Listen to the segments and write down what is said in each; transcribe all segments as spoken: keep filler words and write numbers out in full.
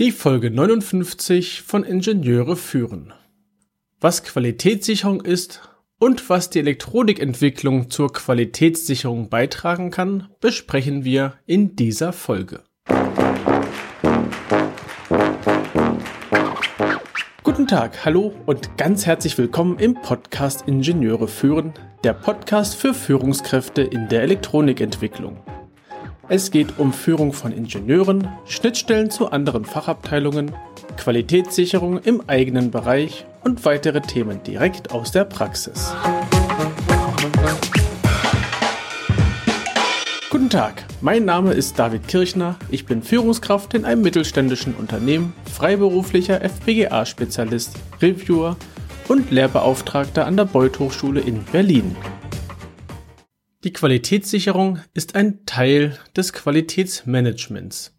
Die Folge neunundfünfzig von Ingenieure führen. Was Qualitätssicherung ist und was die Elektronikentwicklung zur Qualitätssicherung beitragen kann, besprechen wir in dieser Folge. Guten Tag, hallo und ganz herzlich willkommen im Podcast Ingenieure führen, der Podcast für Führungskräfte in der Elektronikentwicklung. Es geht um Führung von Ingenieuren, Schnittstellen zu anderen Fachabteilungen, Qualitätssicherung im eigenen Bereich und weitere Themen direkt aus der Praxis. Guten Tag, mein Name ist David Kirchner, ich bin Führungskraft in einem mittelständischen Unternehmen, freiberuflicher F P G A-Spezialist, Reviewer und Lehrbeauftragter an der Beuth-Hochschule in Berlin. Die Qualitätssicherung ist ein Teil des Qualitätsmanagements.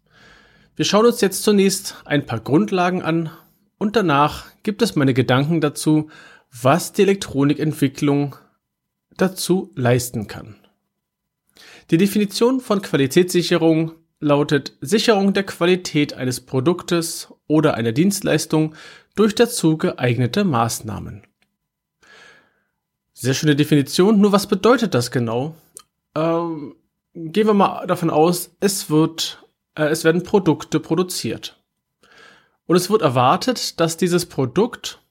Wir schauen uns jetzt zunächst ein paar Grundlagen an und danach gibt es meine Gedanken dazu, was die Elektronikentwicklung dazu leisten kann. Die Definition von Qualitätssicherung lautet Sicherung der Qualität eines Produktes oder einer Dienstleistung durch dazu geeignete Maßnahmen. Sehr schöne Definition, nur was bedeutet das genau? Ähm, gehen wir mal davon aus, es wird, äh, es werden Produkte produziert. Und es wird erwartet, dass dieses Produkt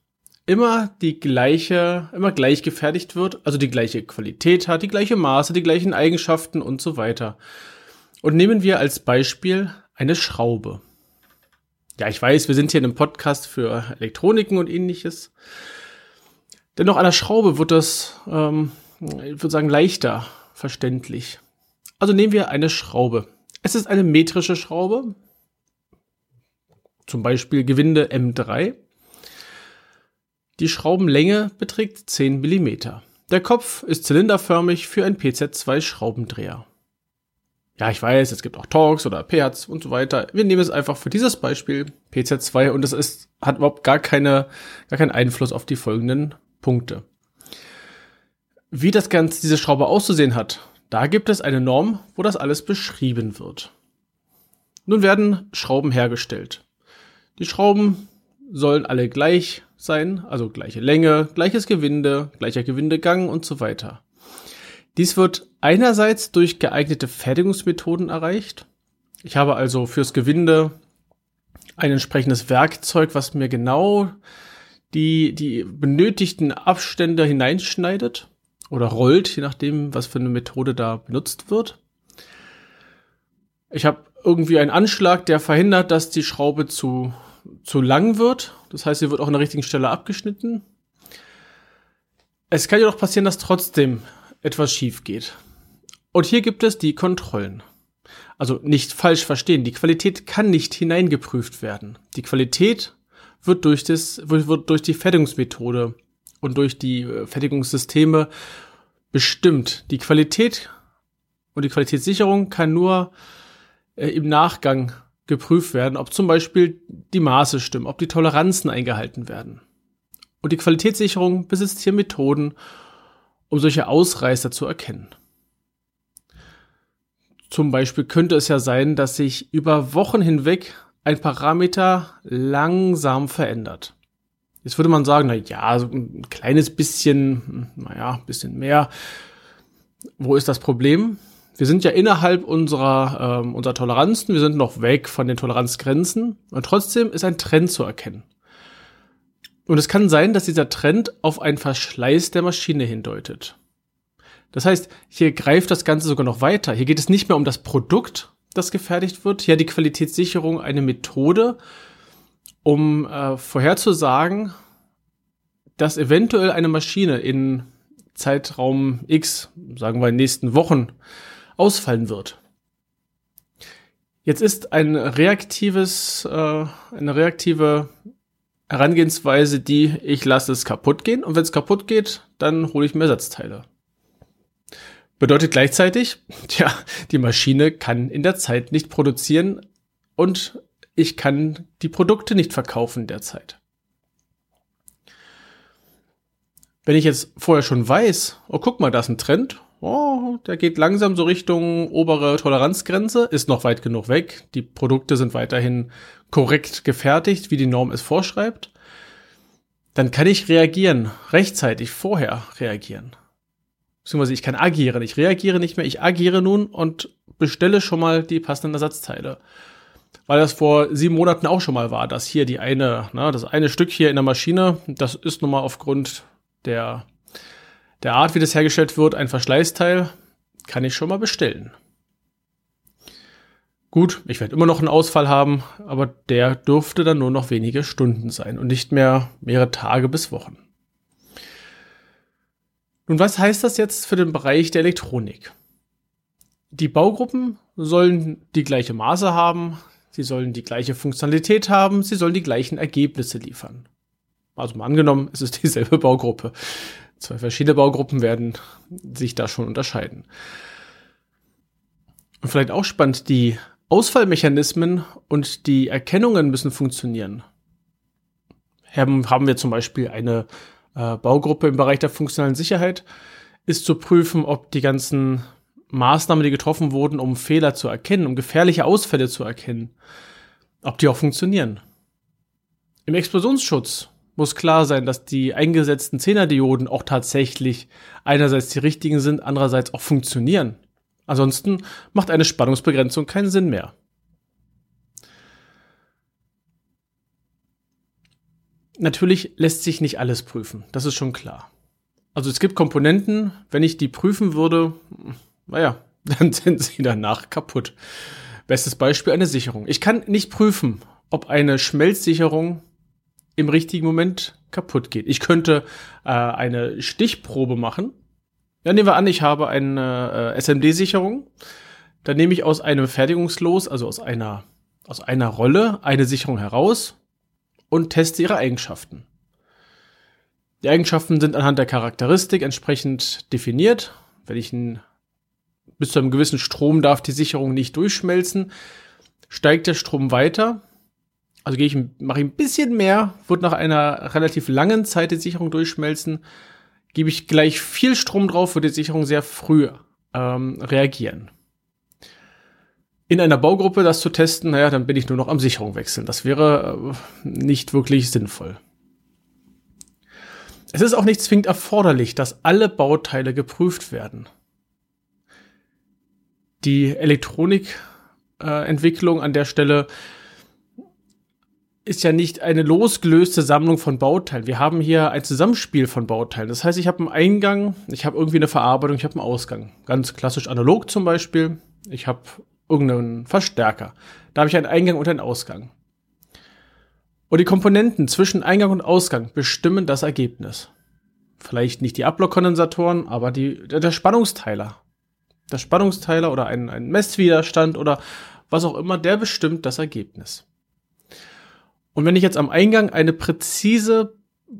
immer die gleiche, immer gleich gefertigt wird, also die gleiche Qualität hat, die gleiche Maße, die gleichen Eigenschaften und so weiter. Und nehmen wir als Beispiel eine Schraube. Ja, ich weiß, wir sind hier in einem Podcast für Elektroniken und ähnliches. Dennoch an der Schraube wird das, ähm, ich würde sagen, leichter verständlich. Also nehmen wir eine Schraube. Es ist eine metrische Schraube, zum Beispiel Gewinde M drei. Die Schraubenlänge beträgt zehn Millimeter. Der Kopf ist zylinderförmig für einen P Z zwei Schraubendreher. Ja, ich weiß, es gibt auch Torx oder Perz und so weiter. Wir nehmen es einfach für dieses Beispiel P Z zwei und das ist, hat überhaupt gar, keine, gar keinen Einfluss auf die folgenden Punkte. Wie das Ganze, diese Schraube auszusehen hat, da gibt es eine Norm, wo das alles beschrieben wird. Nun werden Schrauben hergestellt. Die Schrauben sollen alle gleich sein, also gleiche Länge, gleiches Gewinde, gleicher Gewindegang und so weiter. Dies wird einerseits durch geeignete Fertigungsmethoden erreicht. Ich habe also fürs Gewinde ein entsprechendes Werkzeug, was mir genau Die, die benötigten Abstände hineinschneidet oder rollt, je nachdem, was für eine Methode da benutzt wird. Ich habe irgendwie einen Anschlag, der verhindert, dass die Schraube zu, zu lang wird. Das heißt, sie wird auch an der richtigen Stelle abgeschnitten. Es kann jedoch passieren, dass trotzdem etwas schief geht. Und hier gibt es die Kontrollen. Also nicht falsch verstehen, die Qualität kann nicht hineingeprüft werden. Die Qualität wird durch das, wird durch die Fertigungsmethode und durch die Fertigungssysteme bestimmt. Die Qualität und die Qualitätssicherung kann nur äh, im Nachgang geprüft werden, ob zum Beispiel die Maße stimmen, ob die Toleranzen eingehalten werden. Und die Qualitätssicherung besitzt hier Methoden, um solche Ausreißer zu erkennen. Zum Beispiel könnte es ja sein, dass sich über Wochen hinweg ein Parameter langsam verändert. Jetzt würde man sagen, na ja, so ein kleines bisschen, naja, ein bisschen mehr. Wo ist das Problem? Wir sind ja innerhalb unserer, ähm, unserer Toleranzen, wir sind noch weg von den Toleranzgrenzen und trotzdem ist ein Trend zu erkennen. Und es kann sein, dass dieser Trend auf einen Verschleiß der Maschine hindeutet. Das heißt, hier greift das Ganze sogar noch weiter. Hier geht es nicht mehr um das Produkt, das gefertigt wird. Hier hat die Qualitätssicherung eine Methode, um äh, vorherzusagen, dass eventuell eine Maschine in Zeitraum X, sagen wir in den nächsten Wochen, ausfallen wird. Jetzt ist ein reaktives, äh, eine reaktive Herangehensweise, die ich lasse es kaputt gehen und wenn es kaputt geht, dann hole ich mir Ersatzteile. Bedeutet gleichzeitig, tja, die Maschine kann in der Zeit nicht produzieren und ich kann die Produkte nicht verkaufen in der Zeit. Wenn ich jetzt vorher schon weiß, oh guck mal, da ist ein Trend, oh, der geht langsam so Richtung obere Toleranzgrenze, ist noch weit genug weg. Die Produkte sind weiterhin korrekt gefertigt, wie die Norm es vorschreibt. Dann kann ich reagieren, rechtzeitig vorher reagieren. Beziehungsweise ich kann agieren, ich reagiere nicht mehr, ich agiere nun und bestelle schon mal die passenden Ersatzteile. Weil das vor sieben Monaten auch schon mal war, dass hier die eine, ne, das eine Stück hier in der Maschine, das ist nun mal aufgrund der, der Art, wie das hergestellt wird, ein Verschleißteil, kann ich schon mal bestellen. Gut, ich werde immer noch einen Ausfall haben, aber der dürfte dann nur noch wenige Stunden sein und nicht mehr mehrere Tage bis Wochen. Nun, was heißt das jetzt für den Bereich der Elektronik? Die Baugruppen sollen die gleiche Maße haben, sie sollen die gleiche Funktionalität haben, sie sollen die gleichen Ergebnisse liefern. Also mal angenommen, es ist dieselbe Baugruppe. Zwei verschiedene Baugruppen werden sich da schon unterscheiden. Und vielleicht auch spannend, die Ausfallmechanismen und die Erkennungen müssen funktionieren. Haben, haben wir zum Beispiel eine äh, Baugruppe im Bereich der funktionalen Sicherheit, ist zu prüfen, ob die ganzen Maßnahmen, die getroffen wurden, um Fehler zu erkennen, um gefährliche Ausfälle zu erkennen, ob die auch funktionieren. Im Explosionsschutz muss klar sein, dass die eingesetzten Zehner-Dioden auch tatsächlich einerseits die richtigen sind, andererseits auch funktionieren. Ansonsten macht eine Spannungsbegrenzung keinen Sinn mehr. Natürlich lässt sich nicht alles prüfen, das ist schon klar. Also es gibt Komponenten, wenn ich die prüfen würde, naja, dann sind sie danach kaputt. Bestes Beispiel eine Sicherung. Ich kann nicht prüfen, ob eine Schmelzsicherung im richtigen Moment kaputt geht. Ich könnte äh, eine Stichprobe machen. Ja, nehmen wir an, ich habe eine äh, S M D-Sicherung. Dann nehme ich aus einem Fertigungslos, also aus einer, aus einer Rolle, eine Sicherung heraus und teste ihre Eigenschaften. Die Eigenschaften sind anhand der Charakteristik entsprechend definiert. Wenn ich ein, bis zu einem gewissen Strom darf die Sicherung nicht durchschmelzen, steigt der Strom weiter, also gehe ich, mache ich ein bisschen mehr, wird nach einer relativ langen Zeit die Sicherung durchschmelzen, gebe ich gleich viel Strom drauf, wird die Sicherung sehr früh ähm, reagieren. In einer Baugruppe das zu testen, naja, dann bin ich nur noch am Sicherung wechseln. Das wäre äh, nicht wirklich sinnvoll. Es ist auch nicht zwingend erforderlich, dass alle Bauteile geprüft werden. Die Elektronikentwicklung äh, an der Stelle ist ja nicht eine losgelöste Sammlung von Bauteilen. Wir haben hier ein Zusammenspiel von Bauteilen. Das heißt, ich habe einen Eingang, ich habe irgendwie eine Verarbeitung, ich habe einen Ausgang. Ganz klassisch analog zum Beispiel. Ich habe irgendeinen Verstärker. Da habe ich einen Eingang und einen Ausgang. Und die Komponenten zwischen Eingang und Ausgang bestimmen das Ergebnis. Vielleicht nicht die Ablockkondensatoren, aber die, der Spannungsteiler. Der Spannungsteiler oder ein, ein Messwiderstand oder was auch immer, der bestimmt das Ergebnis. Und wenn ich jetzt am Eingang eine präzise,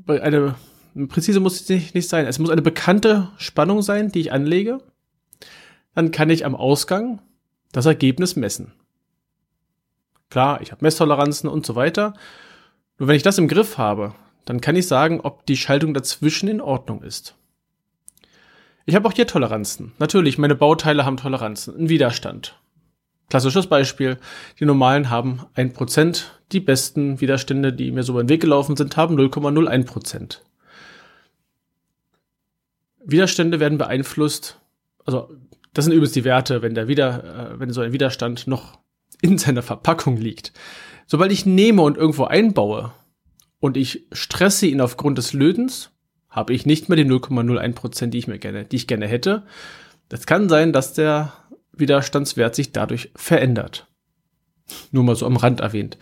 eine, eine präzise muss es nicht, nicht sein, es muss eine bekannte Spannung sein, die ich anlege, dann kann ich am Ausgang das Ergebnis messen. Klar, ich habe Messtoleranzen und so weiter. Nur wenn ich das im Griff habe, dann kann ich sagen, ob die Schaltung dazwischen in Ordnung ist. Ich habe auch hier Toleranzen. Natürlich, meine Bauteile haben Toleranzen, einen Widerstand. Klassisches Beispiel, die normalen haben ein Prozent, die besten Widerstände, die mir so über den Weg gelaufen sind, haben null Komma null eins Prozent. Widerstände werden beeinflusst, also das sind übrigens die Werte, wenn, der Wider, äh, wenn so ein Widerstand noch in seiner Verpackung liegt. Sobald ich nehme und irgendwo einbaue und ich stresse ihn aufgrund des Lötens, habe ich nicht mehr die null Komma null eins Prozent, die ich mir gerne, die ich gerne hätte. Das kann sein, dass der Widerstandswert sich dadurch verändert. Nur mal so am Rand erwähnt.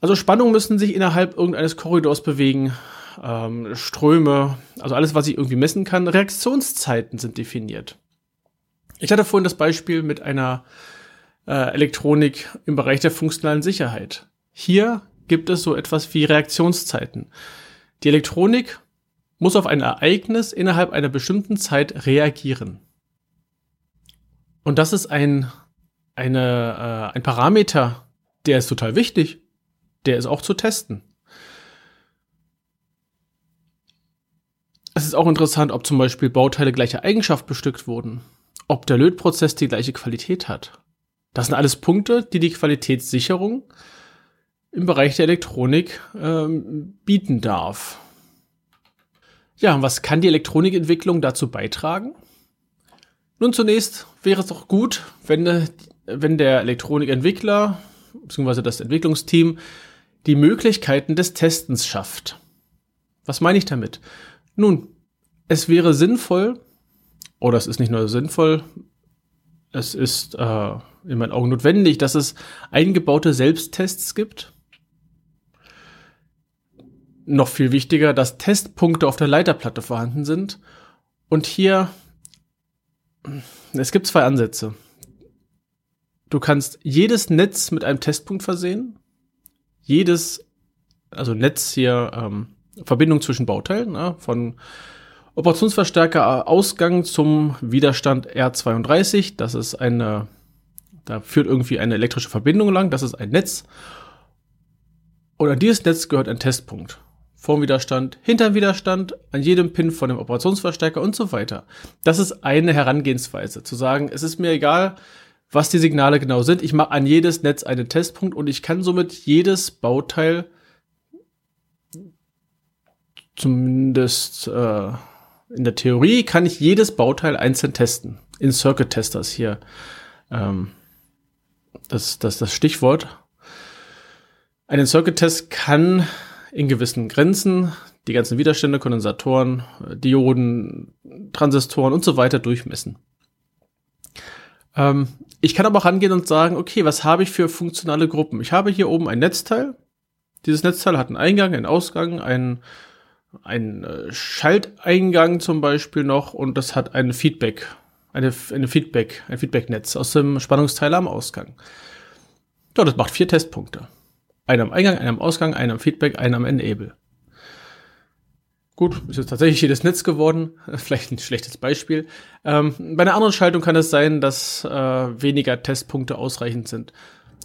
Also Spannungen müssen sich innerhalb irgendeines Korridors bewegen, ähm, Ströme, also alles, was ich irgendwie messen kann. Reaktionszeiten sind definiert. Ich hatte vorhin das Beispiel mit einer äh, Elektronik im Bereich der funktionalen Sicherheit. Hier gibt es so etwas wie Reaktionszeiten. Die Elektronik muss auf ein Ereignis innerhalb einer bestimmten Zeit reagieren. Und das ist ein, eine, äh, ein Parameter, der ist total wichtig, der ist auch zu testen. Es ist auch interessant, ob zum Beispiel Bauteile gleicher Eigenschaft bestückt wurden, ob der Lötprozess die gleiche Qualität hat. Das sind alles Punkte, die die Qualitätssicherung im Bereich der Elektronik ähm, bieten darf. Ja, und was kann die Elektronikentwicklung dazu beitragen? Nun, zunächst wäre es doch gut, wenn, wenn der Elektronikentwickler bzw. das Entwicklungsteam die Möglichkeiten des Testens schafft. Was meine ich damit? Nun, es wäre sinnvoll, oder es ist nicht nur sinnvoll, es ist äh, in meinen Augen notwendig, dass es eingebaute Selbsttests gibt. Noch viel wichtiger, dass Testpunkte auf der Leiterplatte vorhanden sind. Und hier, es gibt zwei Ansätze. Du kannst jedes Netz mit einem Testpunkt versehen. Jedes, also Netz hier, ähm, Verbindung zwischen Bauteilen, ne, von Operationsverstärker Ausgang zum Widerstand R zweiunddreißig. Das ist eine, da führt irgendwie eine elektrische Verbindung lang. Das ist ein Netz. Und an dieses Netz gehört ein Testpunkt. Vorm Widerstand, hinterm Widerstand, an jedem Pin von dem Operationsverstärker und so weiter. Das ist eine Herangehensweise, zu sagen, es ist mir egal, was die Signale genau sind. Ich mache an jedes Netz einen Testpunkt und ich kann somit jedes Bauteil zumindest äh, in der Theorie kann ich jedes Bauteil einzeln testen. In Circuit Testers hier. Ähm, das, das, das Stichwort. Einen Circuit-Test kann in gewissen Grenzen die ganzen Widerstände, Kondensatoren, Dioden, Transistoren und so weiter durchmessen. Ähm, ich kann aber auch rangehen und sagen, okay, was habe ich für funktionale Gruppen? Ich habe hier oben ein Netzteil. Dieses Netzteil hat einen Eingang, einen Ausgang, einen, einen Schalteingang zum Beispiel noch und das hat ein Feedback, eine, eine Feedback, ein Feedback-Netz aus dem Spannungsteiler am Ausgang. Ja, das macht vier Testpunkte. Einer am Eingang, einer am Ausgang, einer am Feedback, einer am Enable. Gut, ist jetzt tatsächlich jedes Netz geworden. Vielleicht ein schlechtes Beispiel. Ähm, bei einer anderen Schaltung kann es sein, dass äh, weniger Testpunkte ausreichend sind.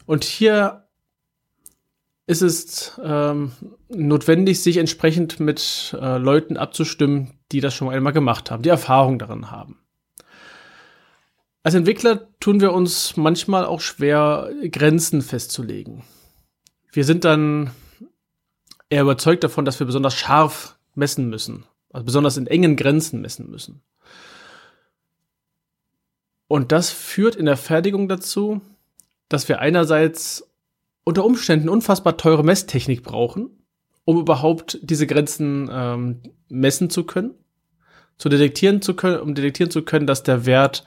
Und hier ist es ähm, notwendig, sich entsprechend mit äh, Leuten abzustimmen, die das schon einmal gemacht haben, die Erfahrung darin haben. Als Entwickler tun wir uns manchmal auch schwer, Grenzen festzulegen. Wir sind dann eher überzeugt davon, dass wir besonders scharf messen müssen, also besonders in engen Grenzen messen müssen. Und das führt in der Fertigung dazu, dass wir einerseits unter Umständen unfassbar teure Messtechnik brauchen, um überhaupt diese Grenzen ähm, messen zu können, zu detektieren zu können, um detektieren zu können, dass der Wert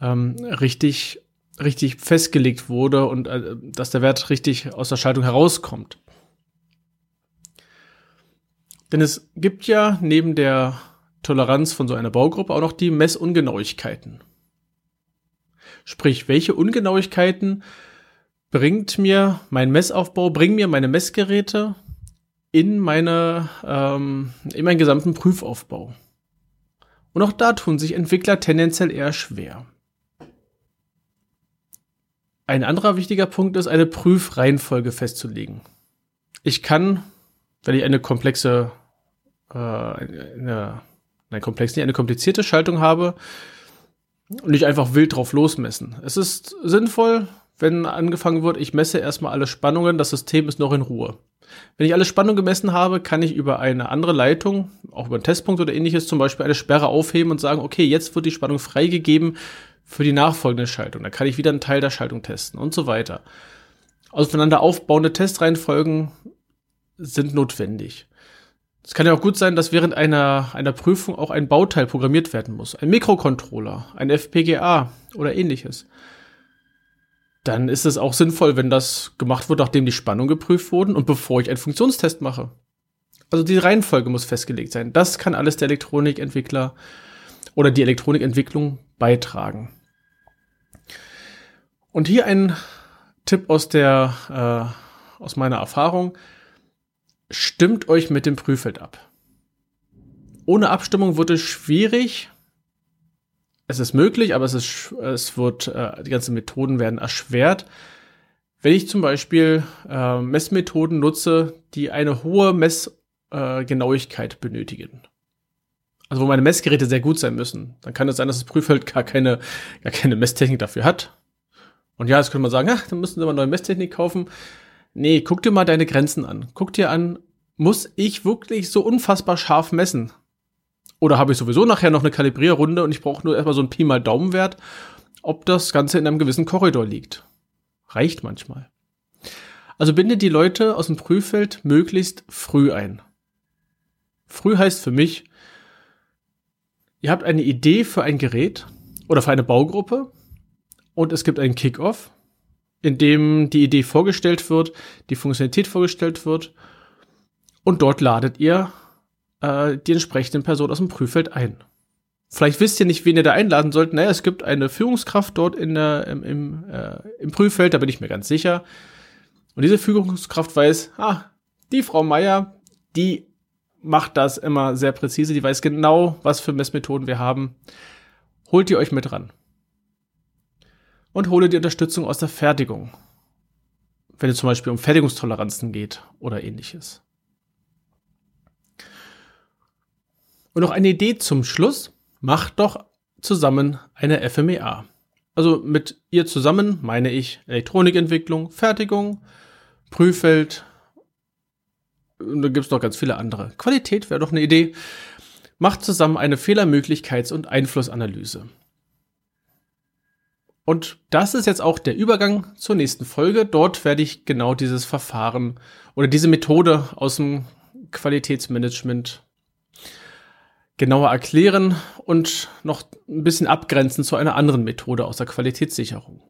ähm, richtig richtig festgelegt wurde und äh, dass der Wert richtig aus der Schaltung herauskommt. Denn es gibt ja neben der Toleranz von so einer Baugruppe auch noch die Messungenauigkeiten. Sprich, welche Ungenauigkeiten bringt mir mein Messaufbau, bringen mir meine Messgeräte in meine ähm, in meinen gesamten Prüfaufbau. Und auch da tun sich Entwickler tendenziell eher schwer. Ein anderer wichtiger Punkt ist, eine Prüfreihenfolge festzulegen. Ich kann, wenn ich eine komplexe, äh, eine, nein, komplex nicht, eine komplizierte Schaltung habe, nicht einfach wild drauf losmessen. Es ist sinnvoll, wenn angefangen wird, ich messe erstmal alle Spannungen, das System ist noch in Ruhe. Wenn ich alle Spannungen gemessen habe, kann ich über eine andere Leitung, auch über einen Testpunkt oder ähnliches, zum Beispiel eine Sperre aufheben und sagen, okay, jetzt wird die Spannung freigegeben für die nachfolgende Schaltung. Da kann ich wieder einen Teil der Schaltung testen und so weiter. Aufeinander aufbauende Testreihenfolgen sind notwendig. Es kann ja auch gut sein, dass während einer, einer Prüfung auch ein Bauteil programmiert werden muss. Ein Mikrocontroller, ein F P G A oder ähnliches. Dann ist es auch sinnvoll, wenn das gemacht wird, nachdem die Spannung geprüft wurden und bevor ich einen Funktionstest mache. Also die Reihenfolge muss festgelegt sein. Das kann alles der Elektronikentwickler oder die Elektronikentwicklung beitragen. Und hier ein Tipp aus der, äh, aus meiner Erfahrung. Stimmt euch mit dem Prüffeld ab. Ohne Abstimmung wird es schwierig. Es ist möglich, aber es ist, es wird, äh, die ganzen Methoden werden erschwert. Wenn ich zum Beispiel äh, Messmethoden nutze, die eine hohe Messgenauigkeit äh, benötigen. also wo meine Messgeräte sehr gut sein müssen, dann kann es sein, dass das Prüffeld gar keine, gar keine Messtechnik dafür hat. Und ja, jetzt könnte man sagen, ach, dann müssen Sie mal neue Messtechnik kaufen. Nee, guck dir mal deine Grenzen an. Guck dir an, muss ich wirklich so unfassbar scharf messen? Oder habe ich sowieso nachher noch eine Kalibrierrunde und ich brauche nur erstmal so einen Pi mal Daumenwert, ob das Ganze in einem gewissen Korridor liegt. Reicht manchmal. Also binde die Leute aus dem Prüffeld möglichst früh ein. Früh heißt für mich, ihr habt eine Idee für ein Gerät oder für eine Baugruppe und es gibt einen Kick-Off, in dem die Idee vorgestellt wird, die Funktionalität vorgestellt wird und dort ladet ihr äh, die entsprechenden Personen aus dem Prüffeld ein. Vielleicht wisst ihr nicht, wen ihr da einladen sollt. Naja, es gibt eine Führungskraft dort in der, im, im, äh, im Prüffeld, da bin ich mir ganz sicher. Und diese Führungskraft weiß, ah, die Frau Meier, die macht das immer sehr präzise, die weiß genau, was für Messmethoden wir haben. Holt ihr euch mit ran. Und hole die Unterstützung aus der Fertigung. Wenn es zum Beispiel um Fertigungstoleranzen geht oder ähnliches. Und noch eine Idee zum Schluss. Macht doch zusammen eine F M E A. Also mit ihr zusammen meine ich Elektronikentwicklung, Fertigung, Prüffeld. Und da gibt es noch ganz viele andere. Qualität wäre doch eine Idee. Macht zusammen eine Fehlermöglichkeits- und Einflussanalyse. Und das ist jetzt auch der Übergang zur nächsten Folge. Dort werde ich genau dieses Verfahren oder diese Methode aus dem Qualitätsmanagement genauer erklären und noch ein bisschen abgrenzen zu einer anderen Methode aus der Qualitätssicherung.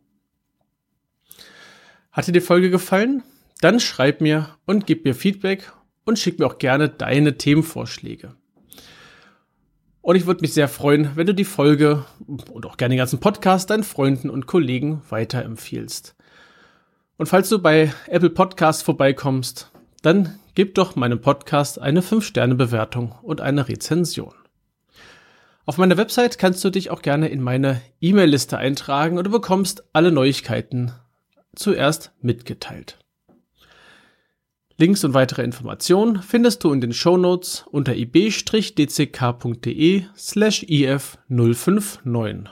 Hat dir die Folge gefallen? Dann schreib mir und gib mir Feedback und schick mir auch gerne deine Themenvorschläge. Und ich würde mich sehr freuen, wenn du die Folge und auch gerne den ganzen Podcast deinen Freunden und Kollegen weiterempfiehlst. Und falls du bei Apple Podcasts vorbeikommst, dann gib doch meinem Podcast eine fünf Sterne Bewertung und eine Rezension. Auf meiner Website kannst du dich auch gerne in meine E-Mail-Liste eintragen und du bekommst alle Neuigkeiten zuerst mitgeteilt. Links und weitere Informationen findest du in den Shownotes unter ib-dck.de slash if059.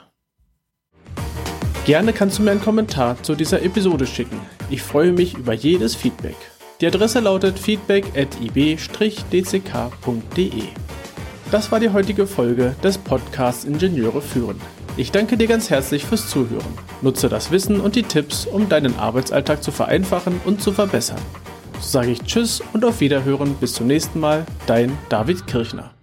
Gerne kannst du mir einen Kommentar zu dieser Episode schicken. Ich freue mich über jedes Feedback. Die Adresse lautet feedback at ib-dck.de. Das war die heutige Folge des Podcasts Ingenieure führen. Ich danke dir ganz herzlich fürs Zuhören. Nutze das Wissen und die Tipps, um deinen Arbeitsalltag zu vereinfachen und zu verbessern. So sage ich Tschüss und auf Wiederhören bis zum nächsten Mal, dein David Kirchner.